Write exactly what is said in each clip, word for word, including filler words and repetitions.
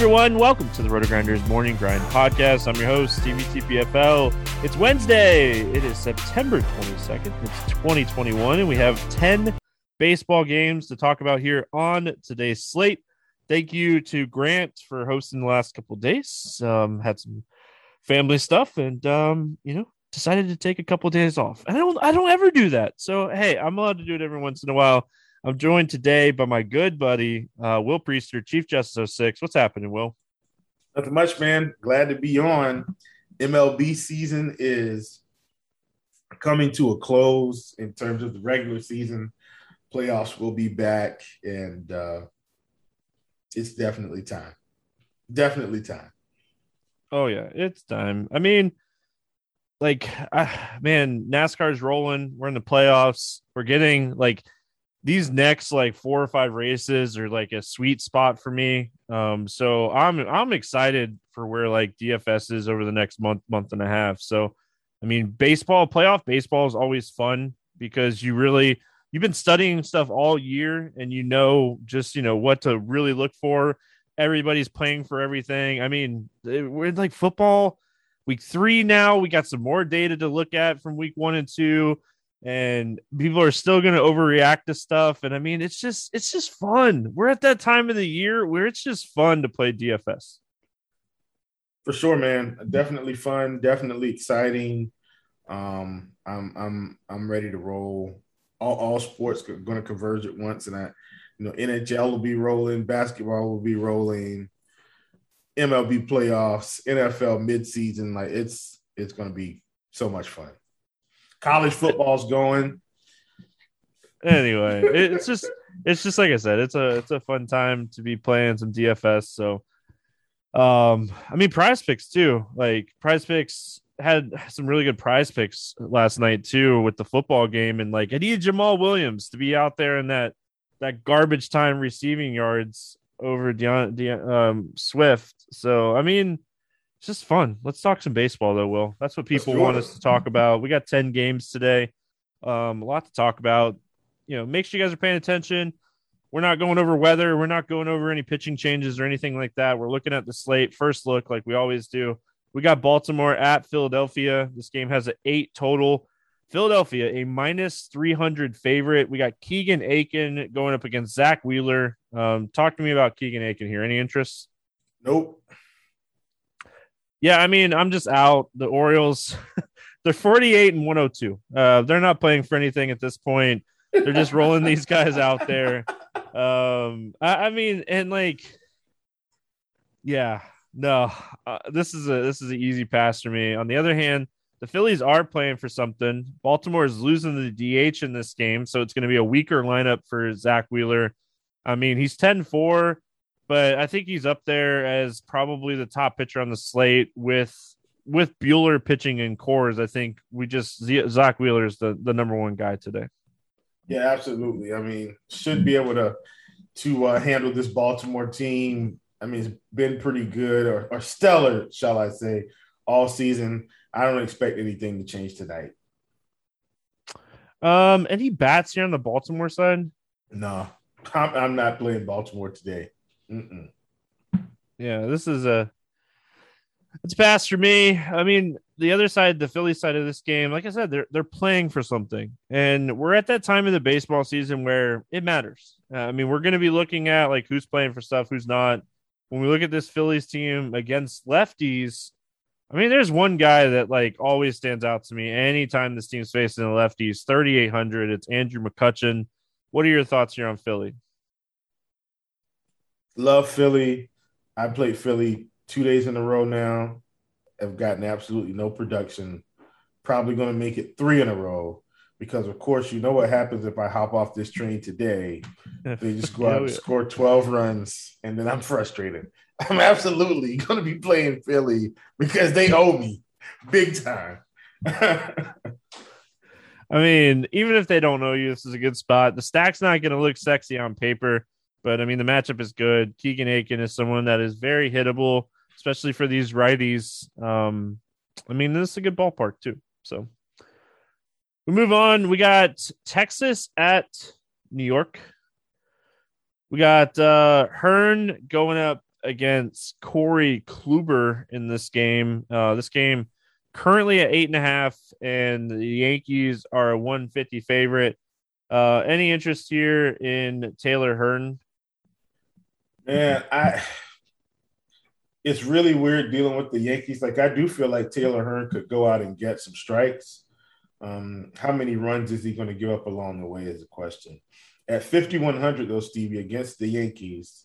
everyone. Welcome to the Roto Grinders Morning Grind Podcast. I'm your host, Stevie tpfl. It's Wednesday. It is September twenty-second. It's twenty twenty-one, and we have ten baseball games to talk about here on today's slate. Thank you to Grant for hosting the last couple of days. Um, had some family stuff, and um, you know, decided to take a couple of days off. And I don't, I don't ever do that. So hey, I'm allowed to do it every once in a while. I'm joined today by my good buddy, uh, Will Priester, Chief Justice of oh six. What's happening, Will? Nothing much, man. Glad to be on. M L B season is coming to a close in terms of the regular season. Playoffs will be back, and uh, it's definitely time. Definitely time. Oh, yeah, it's time. I mean, like, I, man, NASCAR's rolling. We're in the playoffs. We're getting, like, these next like four or five races are like a sweet spot for me. Um, so I'm, I'm excited for where like D F S is over the next month, month and a half. So, I mean, baseball, playoff baseball is always fun because you really, you've been studying stuff all year and you know, just, you know, what to really look for. Everybody's playing for everything. I mean, it, we're like football week three. Now we got some more data to look at from week one and two. And people are still going to overreact to stuff. And I mean, it's just, it's just fun. We're at that time of the year where it's just fun to play D F S. For sure, man. Definitely fun. Definitely exciting. Um, I'm, I'm, I'm ready to roll. All, all sports are going to converge at once. And I, you know, N H L will be rolling. Basketball will be rolling. M L B playoffs, N F L midseason. Like it's, it's going to be so much fun. College football's going. Anyway, it's just it's just like I said, it's a it's a fun time to be playing some D F S. So, um, I mean, Prize Picks too. Like Prize Picks had some really good Prize Picks last night too with the football game, and like I need Jamal Williams to be out there in that that garbage time receiving yards over Deion, Deion, um, Swift. So, I mean. It's just fun. Let's talk some baseball, though, Will. That's what people want us to talk about. We got ten games today. Um, a lot to talk about. You know, make sure you guys are paying attention. We're not going over weather. We're not going over any pitching changes or anything like that. We're looking at the slate. First look, like we always do. We got Baltimore at Philadelphia. This game has an eight total. Philadelphia, a minus three hundred favorite. We got Keegan Akin going up against Zach Wheeler. Um, talk to me about Keegan Akin here. Any interest? Nope. Yeah, I mean, I'm just out. The Orioles, they're forty-eight and one oh two. Uh, they're not playing for anything at this point. They're just rolling these guys out there. Um, I, I mean, and like, yeah, no, uh, this is a this is an easy pass for me. On the other hand, the Phillies are playing for something. Baltimore is losing the D H in this game, so it's going to be a weaker lineup for Zach Wheeler. I mean, he's ten four. But I think he's up there as probably the top pitcher on the slate with with Buehler pitching in cores. I think we just Zach Wheeler is the, the number one guy today. Yeah, absolutely. I mean, should be able to to uh, handle this Baltimore team. I mean, it's been pretty good or, or stellar, shall I say, all season. I don't expect anything to change tonight. Um, any bats here on the Baltimore side? No, I'm, I'm not playing Baltimore today. Mm-mm. Yeah, this is a it's pass for me. I mean, the other side, the Philly side of this game, like I said, they're they're playing for something, and we're at that time of the baseball season where it matters. Uh, I mean, we're going to be looking at like who's playing for stuff, who's not. When we look at this Phillies team against lefties, I mean, there's one guy that like always stands out to me anytime this team's facing the lefties. thirty-eight hundred. It's Andrew McCutchen. What are your thoughts here on Philly? Love Philly. I played Philly two days in a row now. I've gotten absolutely no production. Probably going to make it three in a row because, of course, you know what happens if I hop off this train today. They just go out and score twelve runs, and then I'm frustrated. I'm absolutely going to be playing Philly because they owe me big time. I mean, even if they don't know you, this is a good spot. The stack's not going to look sexy on paper. But, I mean, the matchup is good. Keegan Akin is someone that is very hittable, especially for these righties. Um, I mean, this is a good ballpark, too. So we move on. We got Texas at New York. We got uh, Hearn going up against Corey Kluber in this game. Uh, this game currently at eight and a half, and the Yankees are a one fifty favorite. Uh, any interest here in Taylor Hearn? Man, I it's really weird dealing with the Yankees. Like, I do feel like Taylor Hearn could go out and get some strikes. Um, how many runs is he going to give up along the way is the question. At fifty-one hundred, though, Stevie, against the Yankees,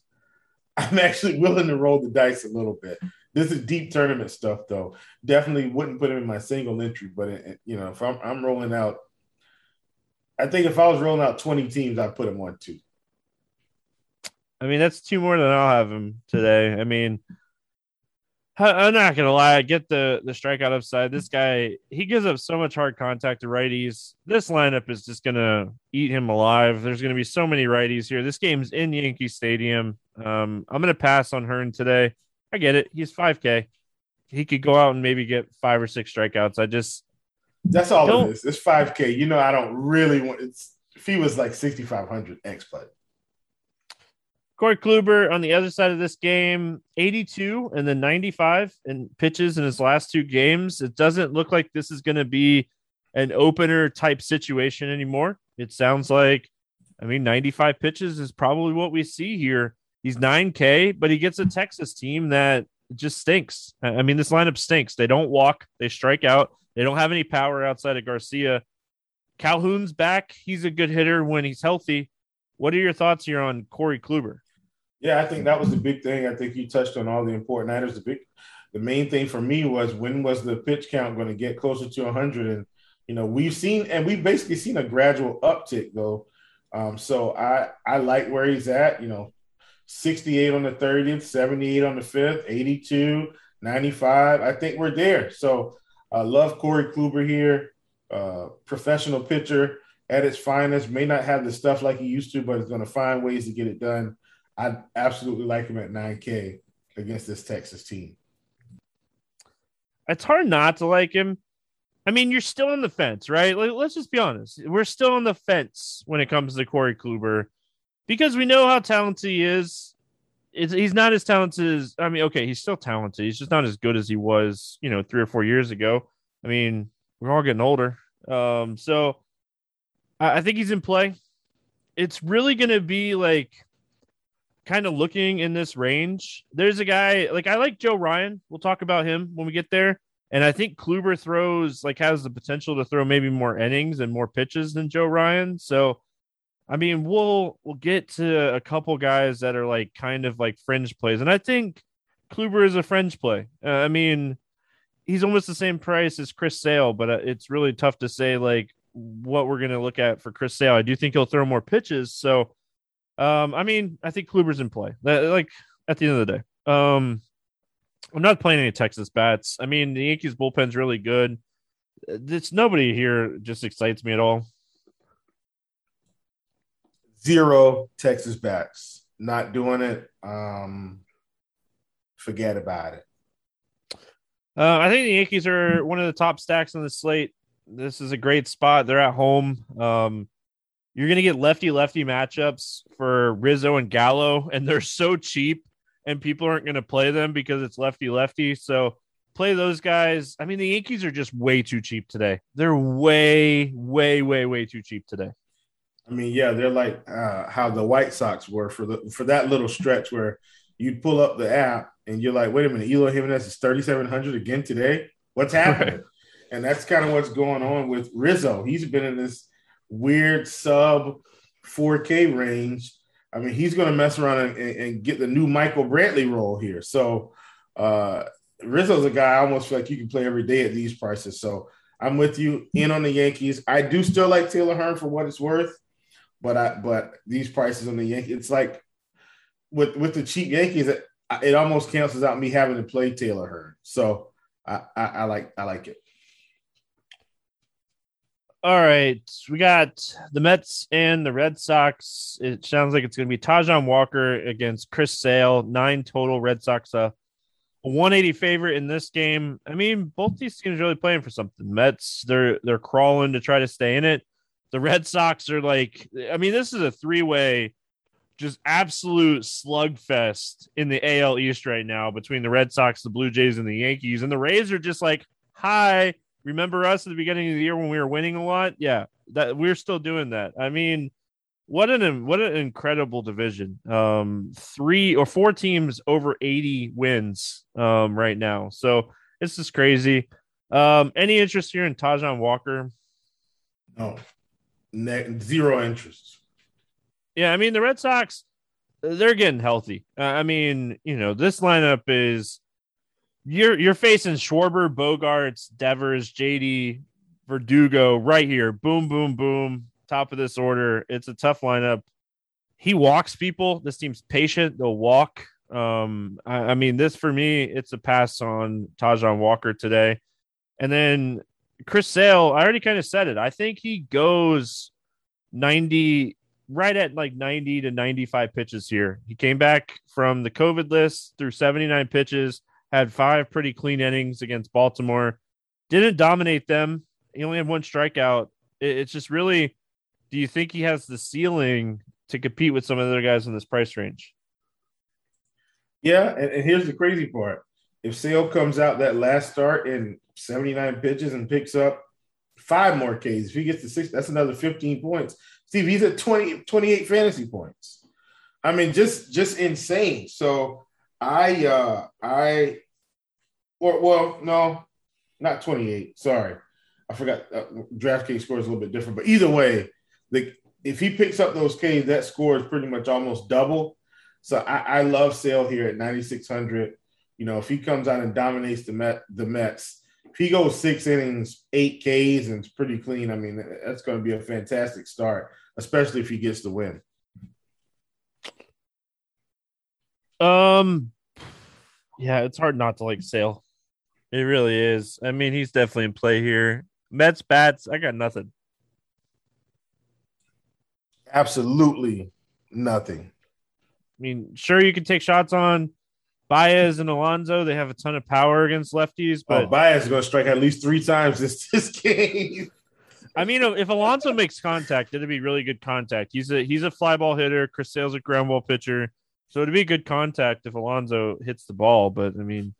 I'm actually willing to roll the dice a little bit. This is deep tournament stuff, though. Definitely wouldn't put him in my single entry, but, it, you know, if I'm, I'm rolling out, I think if I was rolling out twenty teams, I'd put him on two. I mean, that's two more than I'll have him today. I mean, I'm not going to lie. I get the, the strikeout upside. This guy, he gives up so much hard contact to righties. This lineup is just going to eat him alive. There's going to be so many righties here. This game's in Yankee Stadium. Um, I'm going to pass on Hearn today. I get it. He's five K. He could go out and maybe get five or six strikeouts. I just – That's all don't... it is. It's five K. You know, I don't really want – it's if he was like sixty-five hundred X play. Corey Kluber on the other side of this game, eighty-two and then ninety-five in pitches in his last two games. It doesn't look like this is going to be an opener type situation anymore. It sounds like, I mean, ninety-five pitches is probably what we see here. He's nine K, but he gets a Texas team that just stinks. I mean, this lineup stinks. They don't walk. They strike out. They don't have any power outside of Garcia. Calhoun's back. He's a good hitter when he's healthy. What are your thoughts here on Corey Kluber? Yeah, I think that was the big thing. I think you touched on all the important items. The big, the main thing for me was when was the pitch count going to get closer to one hundred? And, you know, we've seen – and we've basically seen a gradual uptick, though. Um, so I, I like where he's at, you know, sixty-eight on the thirtieth, seventy-eight on the fifth, eighty-two, ninety-five. I think we're there. So I love Corey Kluber here, uh, professional pitcher at its finest. May not have the stuff like he used to, but is going to find ways to get it done. I absolutely like him at nine K against this Texas team. It's hard not to like him. I mean, you're still on the fence, right? Like, let's just be honest. We're still on the fence when it comes to Corey Kluber because we know how talented he is. It's, he's not as talented as, I mean, okay, he's still talented. He's just not as good as he was, you know, three or four years ago. I mean, we're all getting older. Um, so I, I think he's in play. It's really going to be like, kind of looking in this range. There's a guy like I like Joe Ryan. We'll talk about him when we get there. And I think Kluber throws like has the potential to throw maybe more innings and more pitches than Joe Ryan. So, I mean, we'll, we'll get to a couple guys that are like kind of like fringe plays. And I think Kluber is a fringe play. Uh, I mean, he's almost the same price as Chris Sale, but uh, it's really tough to say like what we're going to look at for Chris Sale. I do think he'll throw more pitches. So, Um, I mean, I think Kluber's in play. Like at the end of the day, um, I'm not playing any Texas bats. I mean, the Yankees bullpen's really good. It's nobody here just excites me at all. Zero Texas bats, not doing it. Um, forget about it. Uh, I think the Yankees are one of the top stacks on the slate. This is a great spot. They're at home. Um, You're going to get lefty-lefty matchups for Rizzo and Gallo, and they're so cheap, and people aren't going to play them because it's lefty-lefty. So play those guys. I mean, the Yankees are just way too cheap today. They're way, way, way, way too cheap today. I mean, yeah, they're like uh, how the White Sox were for the for that little stretch where you'd pull up the app, and you're like, wait a minute, Eloy Jimenez is thirty-seven hundred again today? What's happening? Right. And that's kind of what's going on with Rizzo. He's been in this – weird sub four K range. I mean, he's going to mess around and, and, and get the new Michael Brantley role here. So uh, Rizzo's a guy I almost feel like you can play every day at these prices. So I'm with you in on the Yankees. I do still like Taylor Hearn for what it's worth, but I but these prices on the Yankees, it's like with with the cheap Yankees, it, it almost cancels out me having to play Taylor Hearn. So I, I, I like I like it. All right, we got the Mets and the Red Sox. It sounds like it's going to be Taijuan Walker against Chris Sale. Nine total. Red Sox a one eighty favorite in this game. I mean, both these teams are really playing for something. Mets, they're they're crawling to try to stay in it. The Red Sox are like, I mean, this is a three-way just absolute slugfest in the A L East right now between the Red Sox, the Blue Jays, and the Yankees. And the Rays are just like, hi, remember us at the beginning of the year when we were winning a lot? Yeah, that we're still doing that. I mean, what an what an incredible division. Um, three or four teams over eighty wins um, right now. So it's just crazy. Um, any interest here in Taijuan Walker? No, ne- zero interest. Yeah, I mean, the Red Sox, they're getting healthy. Uh, I mean, you know, this lineup is you're you're facing Schwarber, Bogarts, Devers, J D, Verdugo right here. Boom, boom, boom. Top of this order. It's a tough lineup. He walks people. This team's patient. They'll walk. Um, I, I mean, this for me, it's a pass on Taijuan Walker today. And then Chris Sale, I already kind of said it. I think he goes ninety. Right at like ninety to ninety-five pitches here. He came back from the COVID list through seventy-nine pitches, had five pretty clean innings against Baltimore. Didn't dominate them. He only had one strikeout. It's just really, do you think he has the ceiling to compete with some of the other guys in this price range? Yeah, and, and here's the crazy part. If Sale comes out that last start in seventy-nine pitches and picks up five more Ks, if he gets to six, that's another fifteen points. Steve, he's at twenty, twenty-eight fantasy points. I mean, just just insane. So I, uh, I, or well, no, not twenty-eight. Sorry, I forgot. Uh, DraftKings score is a little bit different, but either way, the if he picks up those Ks, that score is pretty much almost double. So I, I love Sale here at ninety-six hundred. You know, if he comes out and dominates the Met, the Mets. If he goes six innings, eight Ks, and it's pretty clean, I mean, that's going to be a fantastic start, especially if he gets the win. Um, yeah, it's hard not to like Sale. It really is. I mean, he's definitely in play here. Mets, bats, I got nothing. Absolutely nothing. I mean, sure, you can take shots on Baez and Alonso, they have a ton of power against lefties. But oh, Baez is going to strike at least three times this, this game. I mean, if Alonso makes contact, it'd be really good contact. He's a he's a fly ball hitter. Chris Sale's a ground ball pitcher. So it'd be good contact if Alonso hits the ball. But, I mean,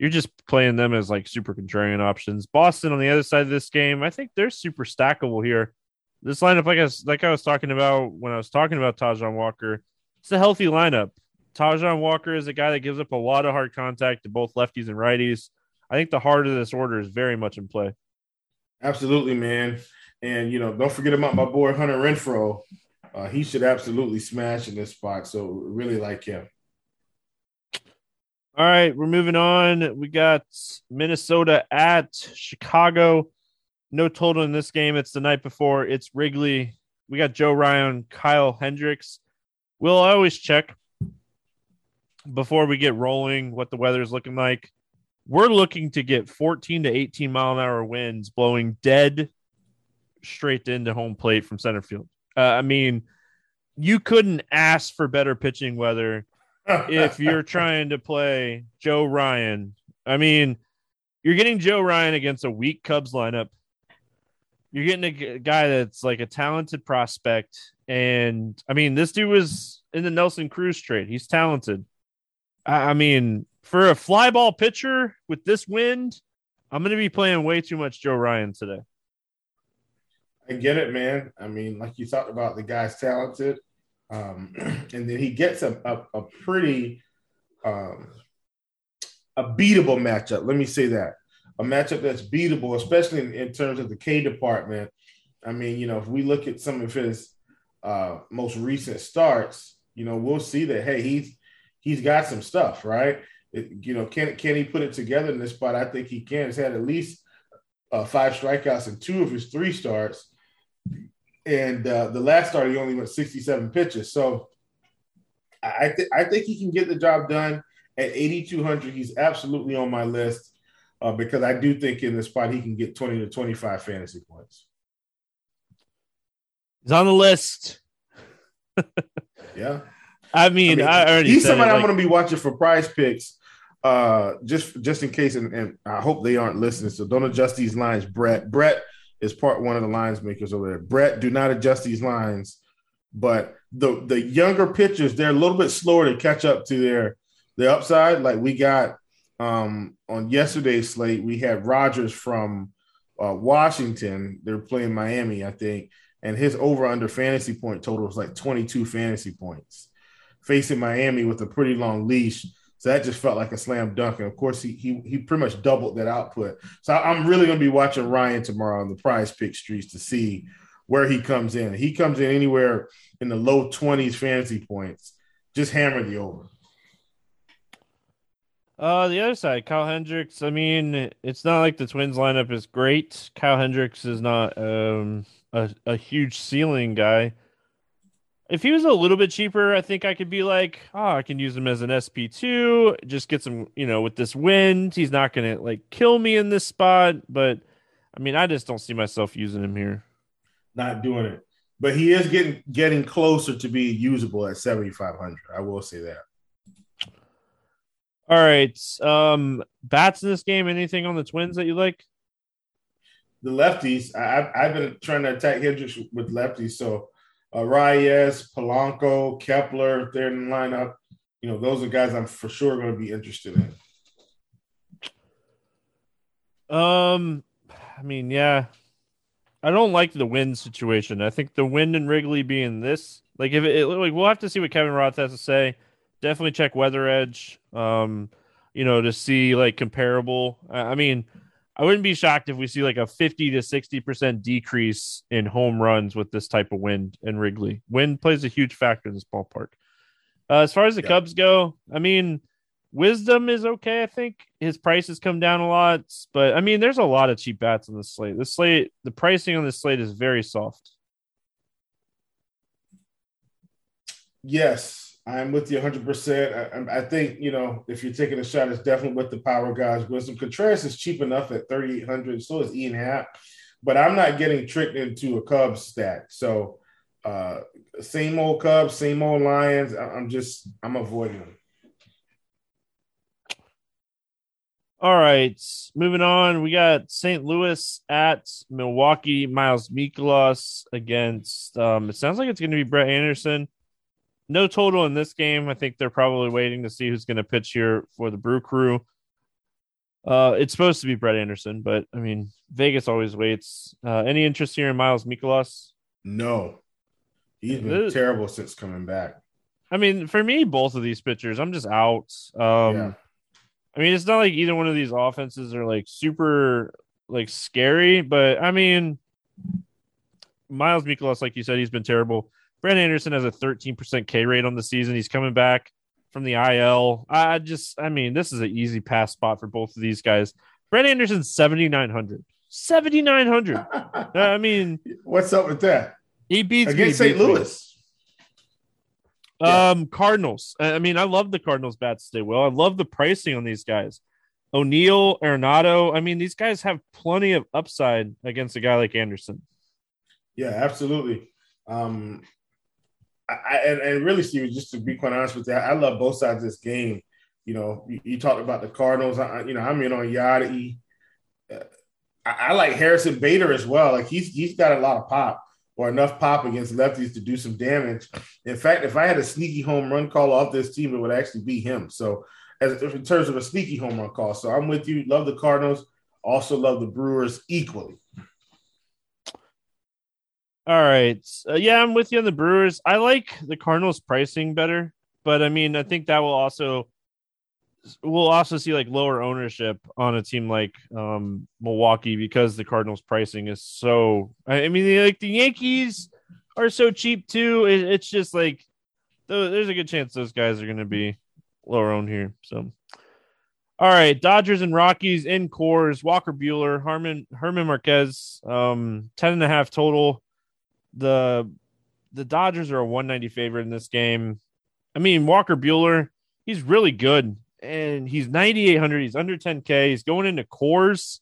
you're just playing them as, like, super contrarian options. Boston on the other side of this game, I think they're super stackable here. This lineup, like I, like I was talking about when I was talking about Taijuan Walker, it's a healthy lineup. Taijuan Walker is a guy that gives up a lot of hard contact to both lefties and righties. I think the heart of this order is very much in play. Absolutely, man. And, you know, don't forget about my boy Hunter Renfroe. Uh, he should absolutely smash in this spot, so really like him. All right, we're moving on. We got Minnesota at Chicago. No total in this game. It's the night before. It's Wrigley. We got Joe Ryan, Kyle Hendricks. Will, I always check before we get rolling what the weather is looking like. We're looking to get fourteen to eighteen mile an hour winds blowing dead straight into home plate from center field. Uh, I mean, you couldn't ask for better pitching weather if you're trying to play Joe Ryan. I mean, you're getting Joe Ryan against a weak Cubs lineup. You're getting a guy that's like a talented prospect. And I mean, this dude was in the Nelson Cruz trade. He's talented. I mean, for a fly ball pitcher with this wind, I'm going to be playing way too much Joe Ryan today. I get it, man. I mean, like you talked about, the guy's talented. Um, and then he gets a, a, a pretty um, a beatable matchup. Let me say that. A matchup that's beatable, especially in, in terms of the K department. I mean, you know, if we look at some of his uh, most recent starts, you know, we'll see that, hey, he's, He's got some stuff, right? It, you know, can can he put it together in this spot? I think he can. He's had at least uh, five strikeouts in two of his three starts, and uh, the last start he only went sixty-seven pitches. So I th- I think he can get the job done at eighty-two hundred. He's absolutely on my list uh, because I do think in this spot he can get twenty to twenty-five fantasy points. He's on the list. Yeah. I mean, I mean, I already he's said somebody it, like, I'm going to be watching for prize picks uh, just just in case, and, and I hope they aren't listening, so don't adjust these lines, Brett. Brett is part one of the lines makers over there. Brett, do not adjust these lines But the the younger pitchers, they're a little bit slower to catch up to their their upside. Like we got um, on yesterday's slate, we had Rogers from uh, Washington. They're playing Miami, I think, and his over-under fantasy point total was like twenty-two fantasy points, facing Miami with a pretty long leash. So that just felt like a slam dunk. And, of course, he he he pretty much doubled that output. So I'm really going to be watching Ryan tomorrow on the Prize Pick streets to see where he comes in. He comes in anywhere in the low twenties fantasy points. Just hammer the over. Uh, the other side, Kyle Hendricks, I mean, it's not like the Twins lineup is great. Kyle Hendricks is not um, a, a huge ceiling guy. If he was a little bit cheaper, I think I could be like, oh, I can use him as an S P two, just get some, you know, with this wind, he's not going to, like, kill me in this spot. But, I mean, I just don't see myself using him here. Not doing it. But he is getting getting closer to being usable at seventy-five hundred. I will say that. All right. Um, bats in this game, anything on the Twins that you like? The lefties. I, I've been trying to attack Hendricks with lefties, so – Arraez, Polanco, Kepler, they're in the lineup. You know, those are guys I'm for sure going to be interested in. Um, I mean, yeah. I don't like the wind situation. I think the wind and Wrigley being this, like, if it, it like, we'll have to see what Kevin Roth has to say. Definitely check Weather Edge, um, you know, to see, like, comparable. I, I mean, I wouldn't be shocked if we see like a fifty to sixty percent decrease in home runs with this type of wind in Wrigley. Wind plays a huge factor in this ballpark. Uh, as far as the yeah. Cubs go, I mean, Wisdom is okay. I think his price has come down a lot, but I mean, there's a lot of cheap bats on this slate. This slate, the pricing on this slate is very soft. Yes, I'm with you one hundred percent. I, I think, you know, if you're taking a shot, it's definitely with the power guys. Wisdom Contreras is cheap enough at thirty-eight hundred. So is Ian Happ. But I'm not getting tricked into a Cubs stack. So uh, same old Cubs, same old Lions. I, I'm just, I'm avoiding them. All right, moving on. We got Saint Louis at Milwaukee. Miles Mikolas against, um, it sounds like it's going to be Brett Anderson. No total in this game. I think they're probably waiting to see who's going to pitch here for the Brew Crew. Uh, it's supposed to be Brett Anderson, but, I mean, Vegas always waits. Uh, any interest here in Miles Mikolas? No. He's been this, terrible since coming back. I mean, for me, both of these pitchers, I'm just out. Um, yeah. I mean, it's not like either one of these offenses are, like, super, like, scary. But, I mean, Miles Mikolas, like you said, he's been terrible. Brett Anderson has a thirteen percent K rate on the season. He's coming back from the I L. I just, I mean, this is an easy pass spot for both of these guys. Brett Anderson's seventy-nine hundred. seventy-nine hundred. uh, I mean, what's up with that? He beats against Saint Louis. Um, yeah. Cardinals. I mean, I love the Cardinals bats today. Well, I love the pricing on these guys. O'Neill, Arenado. I mean, these guys have plenty of upside against a guy like Anderson. Yeah, absolutely. Um, I, and, and really, Steve, just to be quite honest with you, I, I love both sides of this game. You know, you, you talked about the Cardinals. I, you know, I'm in on Yadi. Uh, I, I like Harrison Bader as well. Like, he's he's got a lot of pop, or enough pop against lefties to do some damage. In fact, if I had a sneaky home run call off this team, it would actually be him. So, as in terms of a sneaky home run call. So, I'm with you. Love the Cardinals. Also love the Brewers equally. All right. Uh, yeah, I'm with you on the Brewers. I like the Cardinals pricing better, but I mean, I think that will also, we'll also see like lower ownership on a team like um, Milwaukee because the Cardinals pricing is so, I mean, like the Yankees are so cheap too. It, it's just like, there's a good chance those guys are going to be lower owned here. So, all right. Dodgers and Rockies in cores, Walker Buehler, Herman, Herman Marquez, um, ten and a half total. The the Dodgers are a one ninety favorite in this game. I mean, Walker Buehler, he's really good, and he's ninety-eight hundred. He's under ten K. He's going into cores.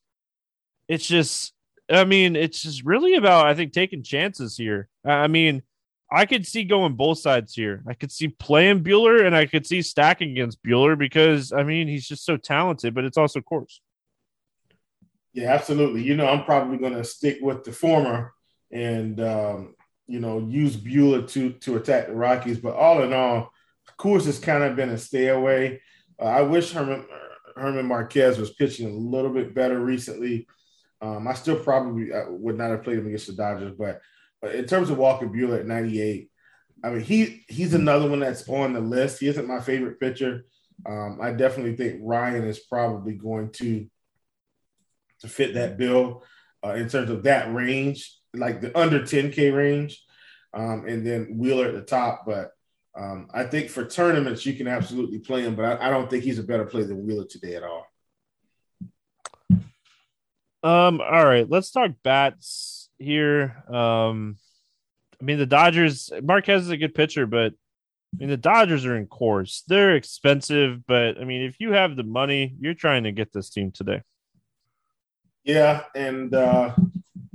It's just, I mean, it's just really about, I think, taking chances here. I mean, I could see going both sides here. I could see playing Buehler, and I could see stacking against Buehler because, I mean, he's just so talented, but it's also cores. Yeah, absolutely. You know, I'm probably going to stick with the former. And um, you know, use Buehler to to attack the Rockies. But all in all, Coors has kind of been a stay away. Uh, I wish Herman Herman Marquez was pitching a little bit better recently. Um, I still probably would not have played him against the Dodgers, but in terms of Walker Buehler at ninety-eight, I mean, he he's another one that's on the list. He isn't my favorite pitcher. Um, I definitely think Ryan is probably going to to fit that bill uh, in terms of that range, like the under ten K range, um, and then Wheeler at the top. But um, I think for tournaments, you can absolutely play him, but I, I don't think he's a better player than Wheeler today at all. Um, all right, let's talk bats here. Um, I mean, the Dodgers, Marquez is a good pitcher, but I mean, the Dodgers are in course. They're expensive, but I mean, if you have the money, you're trying to get this team today. Yeah, and uh,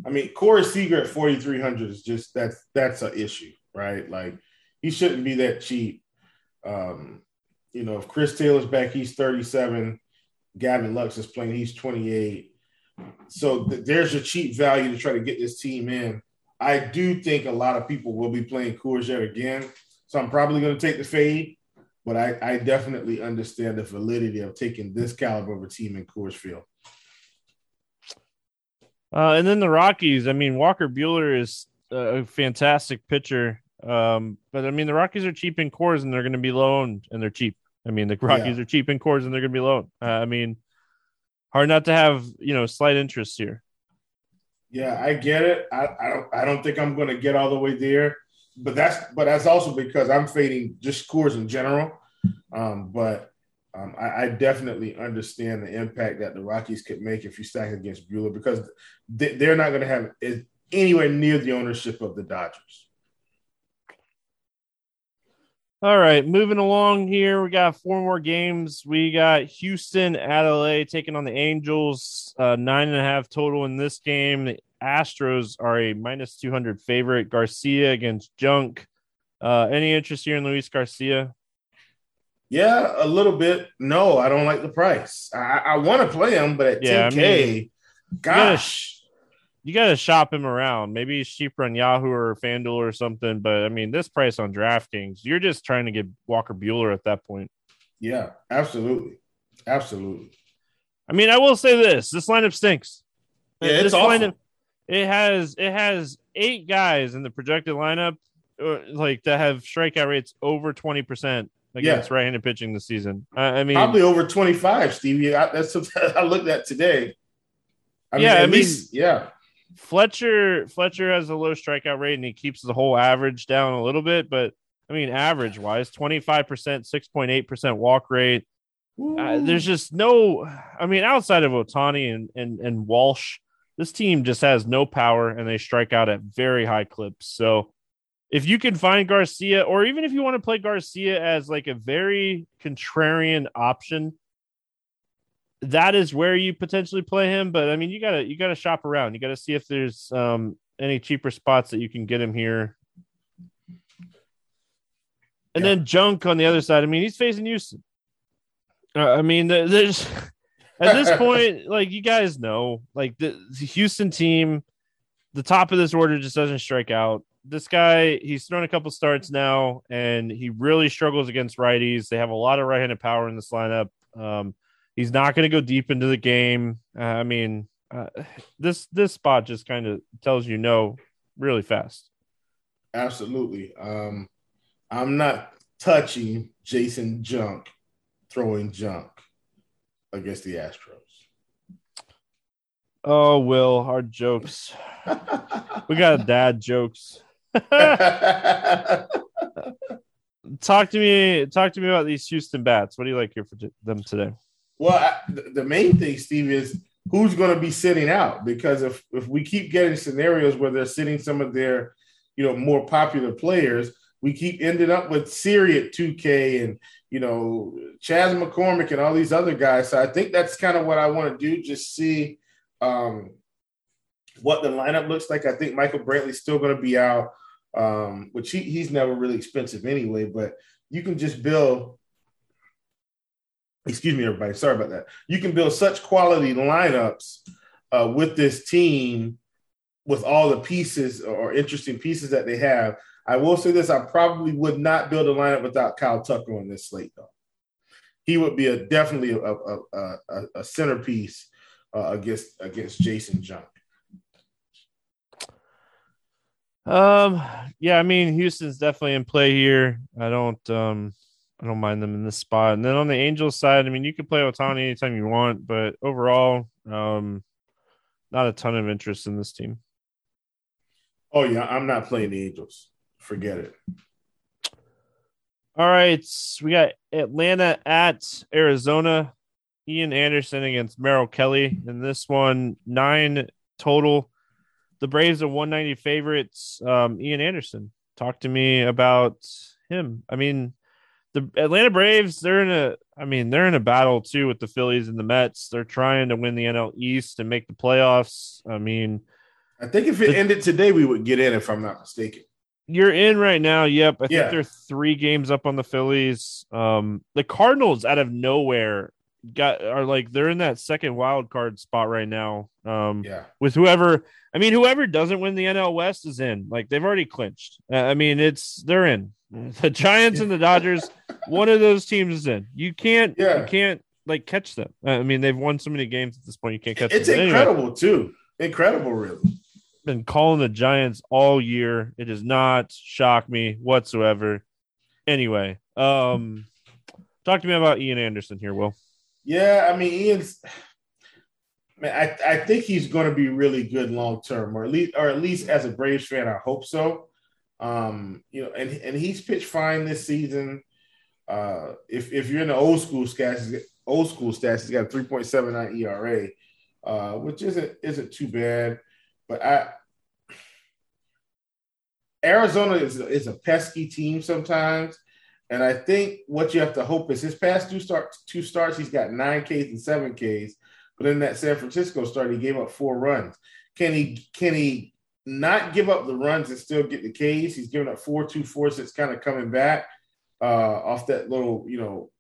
I mean, Corey Seager at forty-three hundred is just that's that's an issue, right? Like, he shouldn't be that cheap. Um, you know, if Chris Taylor's back, he's thirty-seven. Gavin Lux is playing, he's twenty-eight. So th- there's a cheap value to try to get this team in. I do think a lot of people will be playing Coors yet again. So I'm probably going to take the fade, but I, I definitely understand the validity of taking this caliber of a team in Coors Field. Uh, and then the Rockies. I mean, Walker Buehler is a fantastic pitcher. Um, but, I mean, the Rockies are cheap in Coors, and they're going to be low, and they're cheap. I mean, the Rockies yeah. are cheap in Coors, and they're going to be low. Uh, I mean, hard not to have, you know, slight interest here. Yeah, I get it. I, I don't. I don't think I'm going to get all the way there, but that's. But that's also because I'm fading just Coors in general. Um, but um, I, I definitely understand the impact that the Rockies could make if you stack against Buehler, because they, they're not going to have it anywhere near the ownership of the Dodgers. All right, moving along here. We got four more games. We got Houston at L A taking on the Angels, uh, nine and a half total in this game. The Astros are a minus two hundred favorite. Garcia against Junk. Uh, any interest here in Luis Garcia? Yeah, a little bit. No, I don't like the price. I, I want to play him, but at yeah, ten K, I mean, gosh. You got to shop him around. Maybe he's cheaper on Yahoo or FanDuel or something. But, I mean, this price on DraftKings, you're just trying to get Walker Buehler at that point. Yeah, absolutely. Absolutely. I mean, I will say this. This lineup stinks. Yeah, it's this awful. Lineup, it, has, it has eight guys in the projected lineup like that have strikeout rates over twenty percent against yeah. right-handed pitching this season. I, I mean, probably over twenty-five, Stevie. I, that's what I looked at today. I yeah, mean, at I least, mean, yeah. Fletcher Fletcher has a low strikeout rate, and he keeps the whole average down a little bit. But, I mean, average-wise, twenty-five percent, six point eight percent walk rate. Uh, there's just no – I mean, outside of Otani and, and, and Walsh, this team just has no power, and they strike out at very high clips. So, if you can find Garcia, or even if you want to play Garcia as, like, a very contrarian option, that is where you potentially play him. But I mean, you gotta, you gotta shop around. You gotta see if there's um, any cheaper spots that you can get him here. And yeah. then Junk on the other side. I mean, he's facing Houston. Uh, I mean, there's at this point, like you guys know, like the, the Houston team, the top of this order just doesn't strike out. This guy, he's thrown a couple starts now, and he really struggles against righties. They have a lot of right-handed power in this lineup. Um, He's not going to go deep into the game. Uh, I mean, uh, this this spot just kind of tells you no really fast. Absolutely. Um, I'm not touching Jason Junk throwing junk against the Astros. Oh, Will, hard jokes. We got dad jokes. Talk to me. Talk to me about these Houston bats. What do you like here for t- them today? Well, I, the main thing, Steve, is who's going to be sitting out? Because if, if we keep getting scenarios where they're sitting some of their, you know, more popular players, we keep ending up with Siri at two K and, you know, Chaz McCormick and all these other guys. So I think that's kind of what I want to do, just see um, what the lineup looks like. I think Michael Brantley's still going to be out, um, which he, he's never really expensive anyway, but you can just build – excuse me, everybody. Sorry about that. You can build such quality lineups uh, with this team with all the pieces or interesting pieces that they have. I will say this, I probably would not build a lineup without Kyle Tucker on this slate, though. He would be a definitely a, a, a, a centerpiece uh, against against Jason Junk. Um, yeah, I mean, Houston's definitely in play here. I don't um, I don't mind them in this spot. And then on the Angels side, I mean, you can play Otani anytime you want, but overall, um, not a ton of interest in this team. Oh, yeah, I'm not playing the Angels. Forget it. All right, we got Atlanta at Arizona. Ian Anderson against Merrill Kelly. In this one, nine total. The Braves are one ninety favorites. Um, Ian Anderson, talk to me about him. I mean, the Atlanta Braves, they're in a, I mean, they're in a battle too with the Phillies and the Mets. They're trying to win the N L East and make the playoffs. I mean, I think if it the, ended today, we would get in, if I'm not mistaken. You're in right now. Yep. I think yeah. they're three games up on the Phillies. Um, the Cardinals out of nowhere got are like, they're in that second wild card spot right now. Um, yeah. With whoever, I mean, whoever doesn't win the N L West is in. Like, they've already clinched. Uh, I mean, it's, they're in. The Giants and the Dodgers, one of those teams is in. You can't, yeah. you can't like catch them. I mean, they've won so many games at this point. You can't catch it's them. It's incredible anyway. too. Incredible, really. Been calling the Giants all year. It does not shock me whatsoever. Anyway, um, talk to me about Ian Anderson here, Will. Yeah, I mean, Ian's. Man, I I think he's going to be really good long term, or at least, or at least as a Braves fan, I hope so. Um, you know, and and he's pitched fine this season. Uh, if if you're in the old school stats, old school stats, he's got a three point seven nine E R A, uh, which isn't isn't too bad. But I, Arizona is, is a pesky team sometimes, and I think what you have to hope is his past two starts, two starts he's got nine Ks and seven Ks. But in that San Francisco start, he gave up four runs. Can he can he not give up the runs and still get the Ks? He's given up four, two, four, so it's kind of coming back uh, off that little, you know,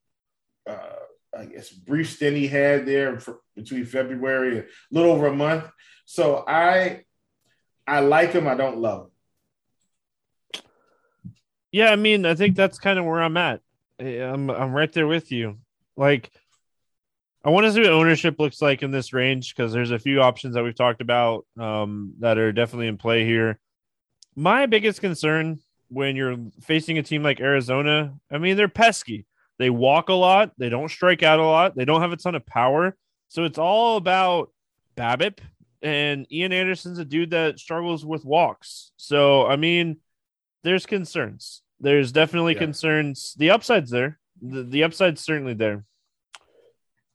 uh, I guess brief stint he had there for, between February and a little over a month. So I, I like him. I don't love him. Yeah, I mean, I think that's kind of where I'm at. I'm I'm right there with you. Like, I want to see what ownership looks like in this range because there's a few options that we've talked about um, that are definitely in play here. My biggest concern when you're facing a team like Arizona, I mean, they're pesky. They walk a lot. They don't strike out a lot. They don't have a ton of power. So it's all about BABIP. And Ian Anderson's a dude that struggles with walks. So, I mean, there's concerns. There's definitely yeah. concerns. The upside's there. The, the upside's certainly there.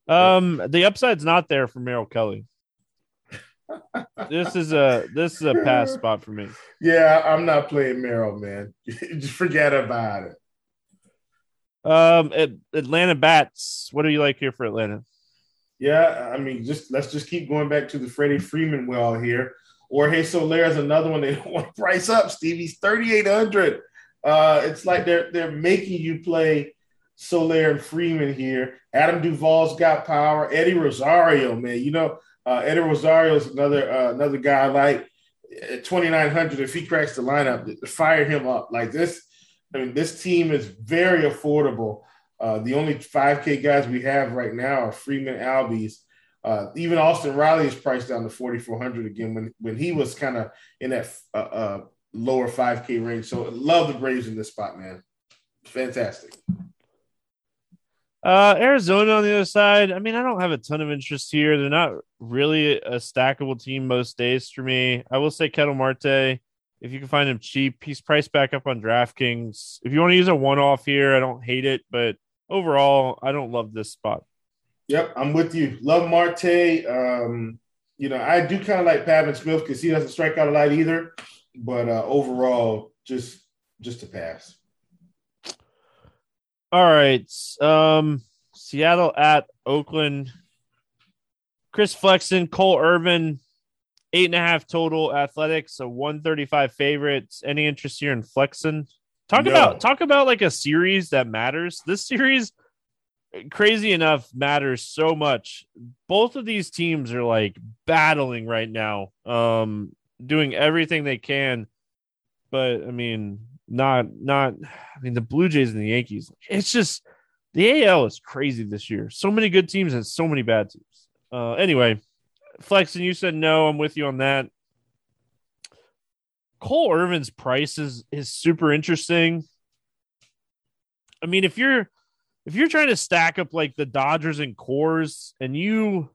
Um, the upside's not there for Merrill Kelly. This is a this is a pass spot for me. Yeah, I'm not playing Merrill, man. Just forget about it. Um, at, Atlanta bats. What do you like here for Atlanta? Yeah, I mean, just let's just keep going back to the Freddie Freeman well here. Or hey, Soler is another one they don't want to price up. Stevie's thirty-eight hundred. Uh, it's like they're they're making you play Soler and Freeman here. Adam Duvall's got power. Eddie Rosario, man, you know, uh, Eddie Rosario's another uh, another guy I like at twenty-nine hundred. If he cracks the lineup, fire him up. Like this, I mean, this team is very affordable. Uh, the only five K guys we have right now are Freeman, Albies. Uh, even Austin Riley is priced down to forty-four hundred again when when he was kind of in that uh, uh, lower five K range. So love the Braves in this spot, man. Fantastic. Uh, Arizona on the other side. I mean, I don't have a ton of interest here. They're not really a stackable team most days for me. I will say Ketel Marte, if you can find him cheap, he's priced back up on DraftKings. If you want to use a one-off here, I don't hate it, but overall, I don't love this spot. Yep, I'm with you. Love Marte. Um, you know, I do kind of like Pavin Smith because he doesn't strike out a lot either. But uh, overall, just just a pass. All right. Um, Seattle at Oakland. Chris Flexen, Cole Irvin, eight and a half total. Athletics, a one thirty-five favorites. Any interest here in Flexen? Talk no. about talk about like a series that matters. This series, crazy enough, matters so much. Both of these teams are like battling right now. Um, doing everything they can. But I mean, not not. I mean, the Blue Jays and the Yankees. It's just the A L is crazy this year. So many good teams and so many bad teams. Uh, anyway, Flexen, you said no. I'm with you on that. Cole Irvin's price is is super interesting. I mean, if you're if you're trying to stack up like the Dodgers and Coors, and you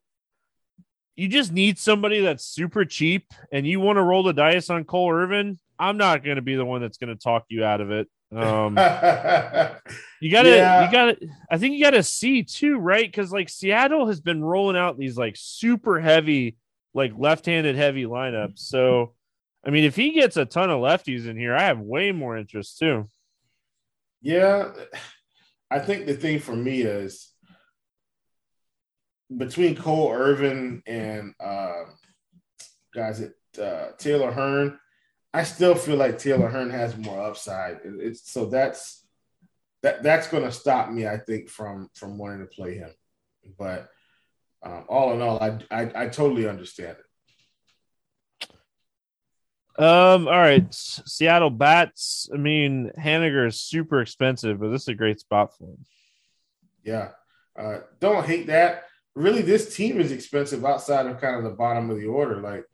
you just need somebody that's super cheap, and you want to roll the dice on Cole Irvin, I'm not going to be the one that's going to talk you out of it. Um, you gotta, yeah. you gotta. I think you gotta see too, right? Because like Seattle has been rolling out these like super heavy, like left-handed heavy lineups. So, I mean, if he gets a ton of lefties in here, I have way more interest too. Yeah, I think the thing for me is between Cole Irvin and uh, guys at uh, Taylor Hearn. I still feel like Taylor Hearn has more upside. It's so that's that that's going to stop me, I think, from from wanting to play him. But um, all in all, I, I I totally understand it. Um. All right, Seattle bats. I mean, Haniger is super expensive, but this is a great spot for him. Yeah, uh, don't hate that. Really, this team is expensive outside of kind of the bottom of the order, like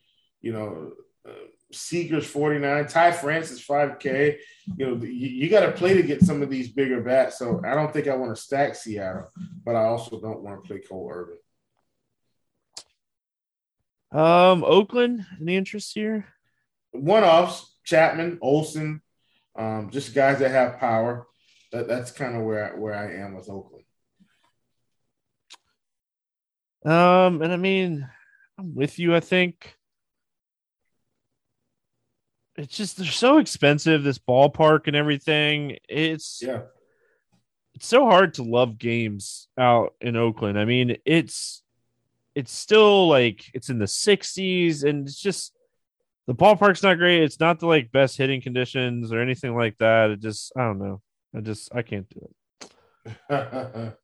you know. Uh, Seager's forty-nine, Ty France is five K. You know, you, you got to play to get some of these bigger bats. So I don't think I want to stack Seattle, but I also don't want to play Cole Irvin. Um, Oakland, any interest here? One-offs, Chapman, Olsen, um, just guys that have power. That, that's kind of where I, where I am with Oakland. Um, and I mean, I'm with you, I think. It's just they're so expensive, this ballpark and everything. It's yeah. It's so hard to love games out in Oakland. I mean, it's it's still like it's in the sixties, and it's just the ballpark's not great. It's not the like best hitting conditions or anything like that. It just I don't know. I just I can't do it.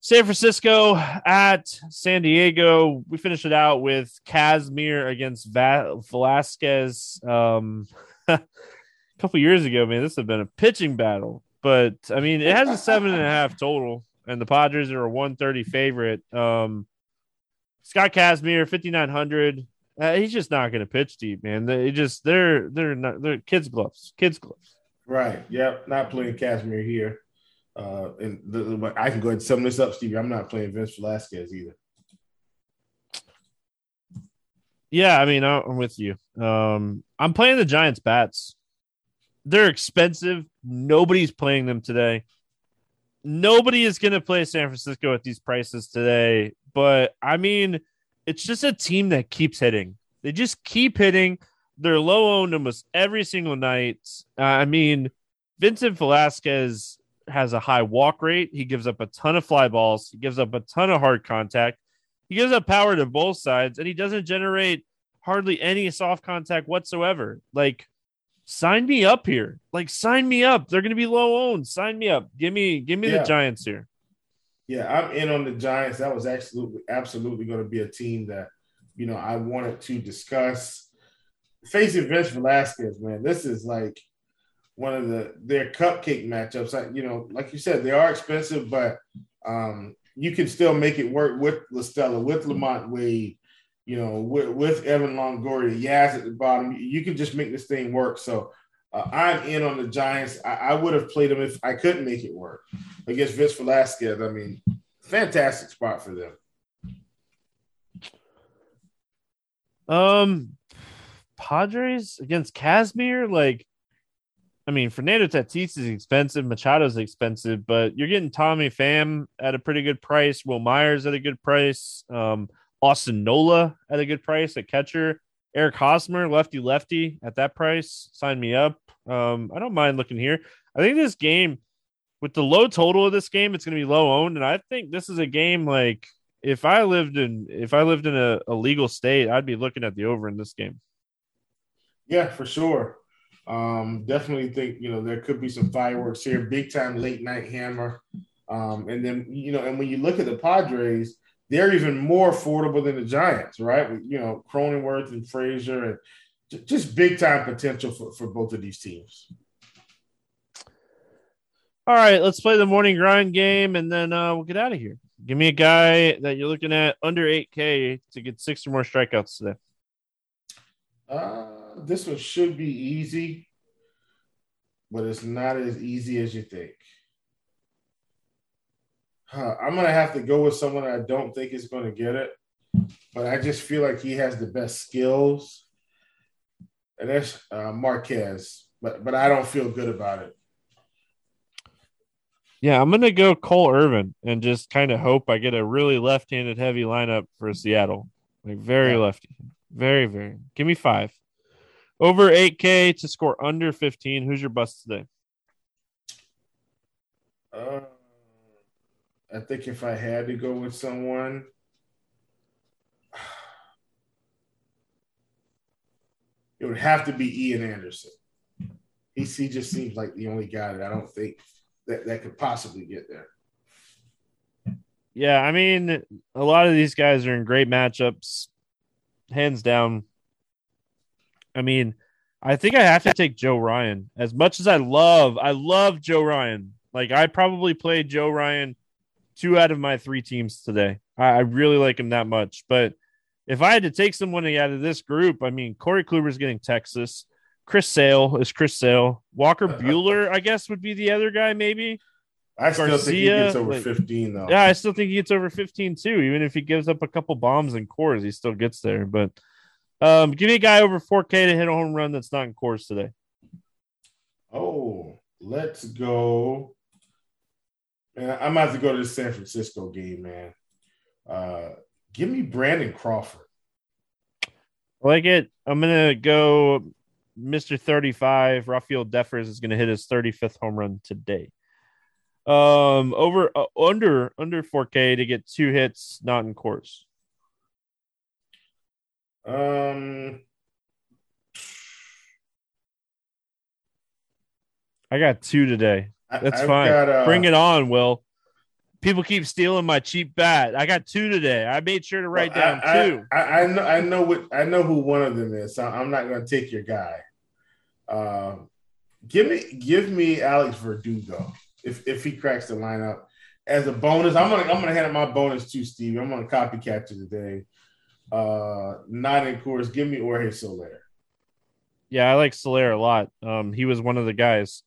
San Francisco at San Diego. We finish it out with Kazmir against Va- Velasquez. Um, a couple years ago, man, this would have been a pitching battle. But, I mean, it has a seven and a half total, and the Padres are a one thirty favorite. Um, Scott Kazmir, fifty-nine hundred. Uh, he's just not going to pitch deep, man. They just, they're, they're not, they're kids' gloves, kids' gloves. Right. Yep. Not playing Kazmir here. Uh, and the, but I can go ahead and sum this up, Stevie. I'm not playing Vince Velasquez either. Yeah, I mean, I'm with you. Um, I'm playing the Giants bats. They're expensive. Nobody's playing them today. Nobody is going to play San Francisco at these prices today. But, I mean, it's just a team that keeps hitting. They just keep hitting. They're low-owned almost every single night. Uh, I mean, Vincent Velasquez has a high walk rate. He gives up a ton of fly balls. He gives up a ton of hard contact. He gives up power to both sides, and he doesn't generate hardly any soft contact whatsoever. Like, sign me up here. Like, sign me up. They're going to be low owned. Sign me up. Give me, give me yeah. the Giants here. Yeah, I'm in on the Giants. That was absolutely, absolutely going to be a team that, you know, I wanted to discuss. Facing Vince Velasquez, man, this is like one of the their cupcake matchups. Like, you know, like you said, they are expensive, but um, you can still make it work with LaStella, with Lamont Wade, you know, with, with Evan Longoria, Yaz at the bottom. You can just make this thing work. So uh, I'm in on the Giants. I, I would have played them if I couldn't make it work against Vince Velasquez. I mean, fantastic spot for them. Um, Padres against Kazmir, like, I mean, Fernando Tatis is expensive. Machado's expensive, but you're getting Tommy Pham at a pretty good price. Will Myers at a good price. Um, Austin Nola at a good price at catcher. Eric Hosmer, lefty-lefty at that price. Sign me up. Um, I don't mind looking here. I think this game, with the low total of this game, it's going to be low-owned, and I think this is a game, like, if I lived in if I lived in a, a legal state, I'd be looking at the over in this game. Yeah, for sure. Um, definitely think, you know, there could be some fireworks here, big time late night hammer. Um, and then, you know, and when you look at the Padres, they're even more affordable than the Giants, right? With, you know, Cronenworth and Frazier and just big time potential for, for both of these teams. All right, let's play the morning grind game, and then uh, we'll get out of here. Give me a guy that you're looking at under eight K to get six or more strikeouts today. Uh, this one should be easy, but it's not as easy as you think. Huh, I'm going to have to go with someone I don't think is going to get it, but I just feel like he has the best skills, and that's uh, Marquez, but, but I don't feel good about it. Yeah, I'm going to go Cole Irvin and just kind of hope I get a really left-handed heavy lineup for Seattle. Like very lefty. Very, very. Give me five. Over eight K to score under fifteen. Who's your bust today? Uh, I think if I had to go with someone, it would have to be Ian Anderson. He, he just seems like the only guy that I don't think – That, that could possibly get there. Yeah, I mean, a lot of these guys are in great matchups, hands down. I mean, I think I have to take Joe Ryan. As much as I love, I love Joe Ryan. Like, I probably played Joe Ryan two out of my three teams today. I, I really like him that much. But if I had to take someone out of this group, I mean, Corey Kluber is getting Texas. Chris Sale is Chris Sale. Walker Buehler, I guess, would be the other guy, maybe. I still Garcia, think he gets over like, fifteen, though. Yeah, I still think he gets over fifteen, too. Even if he gives up a couple bombs and cores, he still gets there. But um, give me a guy over four K to hit a home run that's not in cores today. Oh, let's go. Man, I might have to go to the San Francisco game, man. Uh, give me Brandon Crawford. I like it. I'm going to go – Mister thirty-five, Rafael Devers is going to hit his thirty-fifth home run today. Um, over uh, under under four K to get two hits, not in course. Um, I got two today. That's I've fine. Got, uh... Bring it on, Will. People keep stealing my cheap bat. I got two today. I made sure to write well, down I, two. I, I, I know. I know what. I know who one of them is. So I'm not going to take your guy. Uh, give me, give me Alex Verdugo if if he cracks the lineup as a bonus. I'm gonna I'm gonna hand him my bonus too, Stevie. I'm gonna copycat you today. Uh, not in course. Give me Jorge Soler. Yeah, I like Soler a lot. Um, he was one of the guys.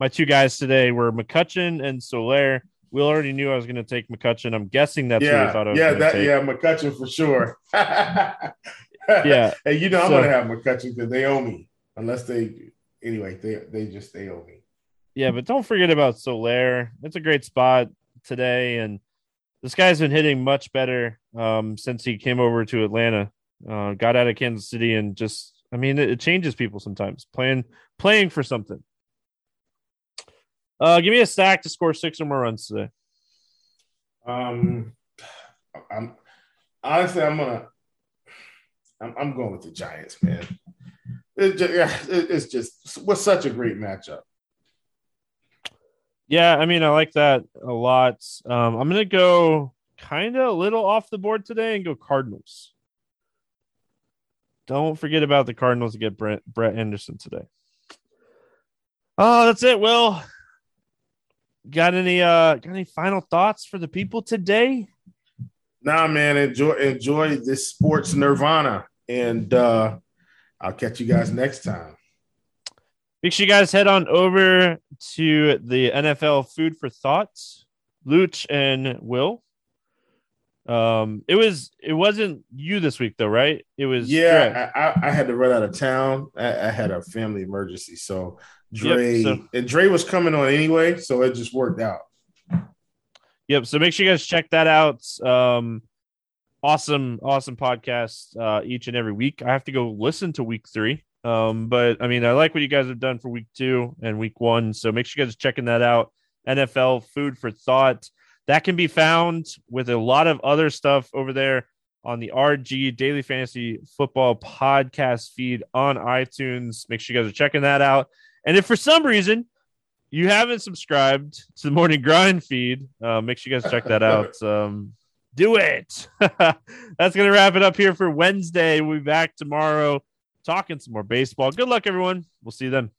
My two guys today were McCutchen and Soler. We already knew I was going to take McCutchen. I'm guessing that's yeah, who I thought I was yeah, going to take. Yeah, McCutchen for sure. yeah. And you know I'm so, going to have McCutchen because they owe me. Unless they – anyway, they they just – they owe me. Yeah, but don't forget about Soler. It's a great spot today. And this guy's been hitting much better um, since he came over to Atlanta. Uh, got out of Kansas City and just – I mean, it, it changes people sometimes. Playing, playing for something. Uh, give me a stack to score six or more runs today. Um, I'm honestly, I'm gonna, I'm, I'm going with the Giants, man. It just, yeah, it, it's just was such a great matchup. Yeah, I mean, I like that a lot. Um, I'm gonna go kind of a little off the board today and go Cardinals. Don't forget about the Cardinals to get Brett, Brett Anderson today. Oh, that's it, Will. Got any uh got any final thoughts for the people today? Nah, man, enjoy enjoy this sports nirvana, and uh I'll catch you guys next time. Make sure you guys head on over to the N F L Food for Thoughts, Luch and Will. Um, it was it wasn't you this week though, right? It was yeah. I, I, I had to run out of town. I, I had a family emergency, so. Dre yep, so. and Dre was coming on anyway, so it just worked out. Yep. So make sure you guys check that out. Um, awesome, awesome podcast uh, each and every week. I have to go listen to week three, um, but I mean, I like what you guys have done for week two and week one. So make sure you guys are checking that out. N F L Food for Thought, that can be found with a lot of other stuff over there on the R G Daily Fantasy Football podcast feed on iTunes. Make sure you guys are checking that out. And if for some reason you haven't subscribed to the Morning Grind feed, uh, make sure you guys check that out. Um, do it. That's going to wrap it up here for Wednesday. We'll be back tomorrow talking some more baseball. Good luck, everyone. We'll see you then.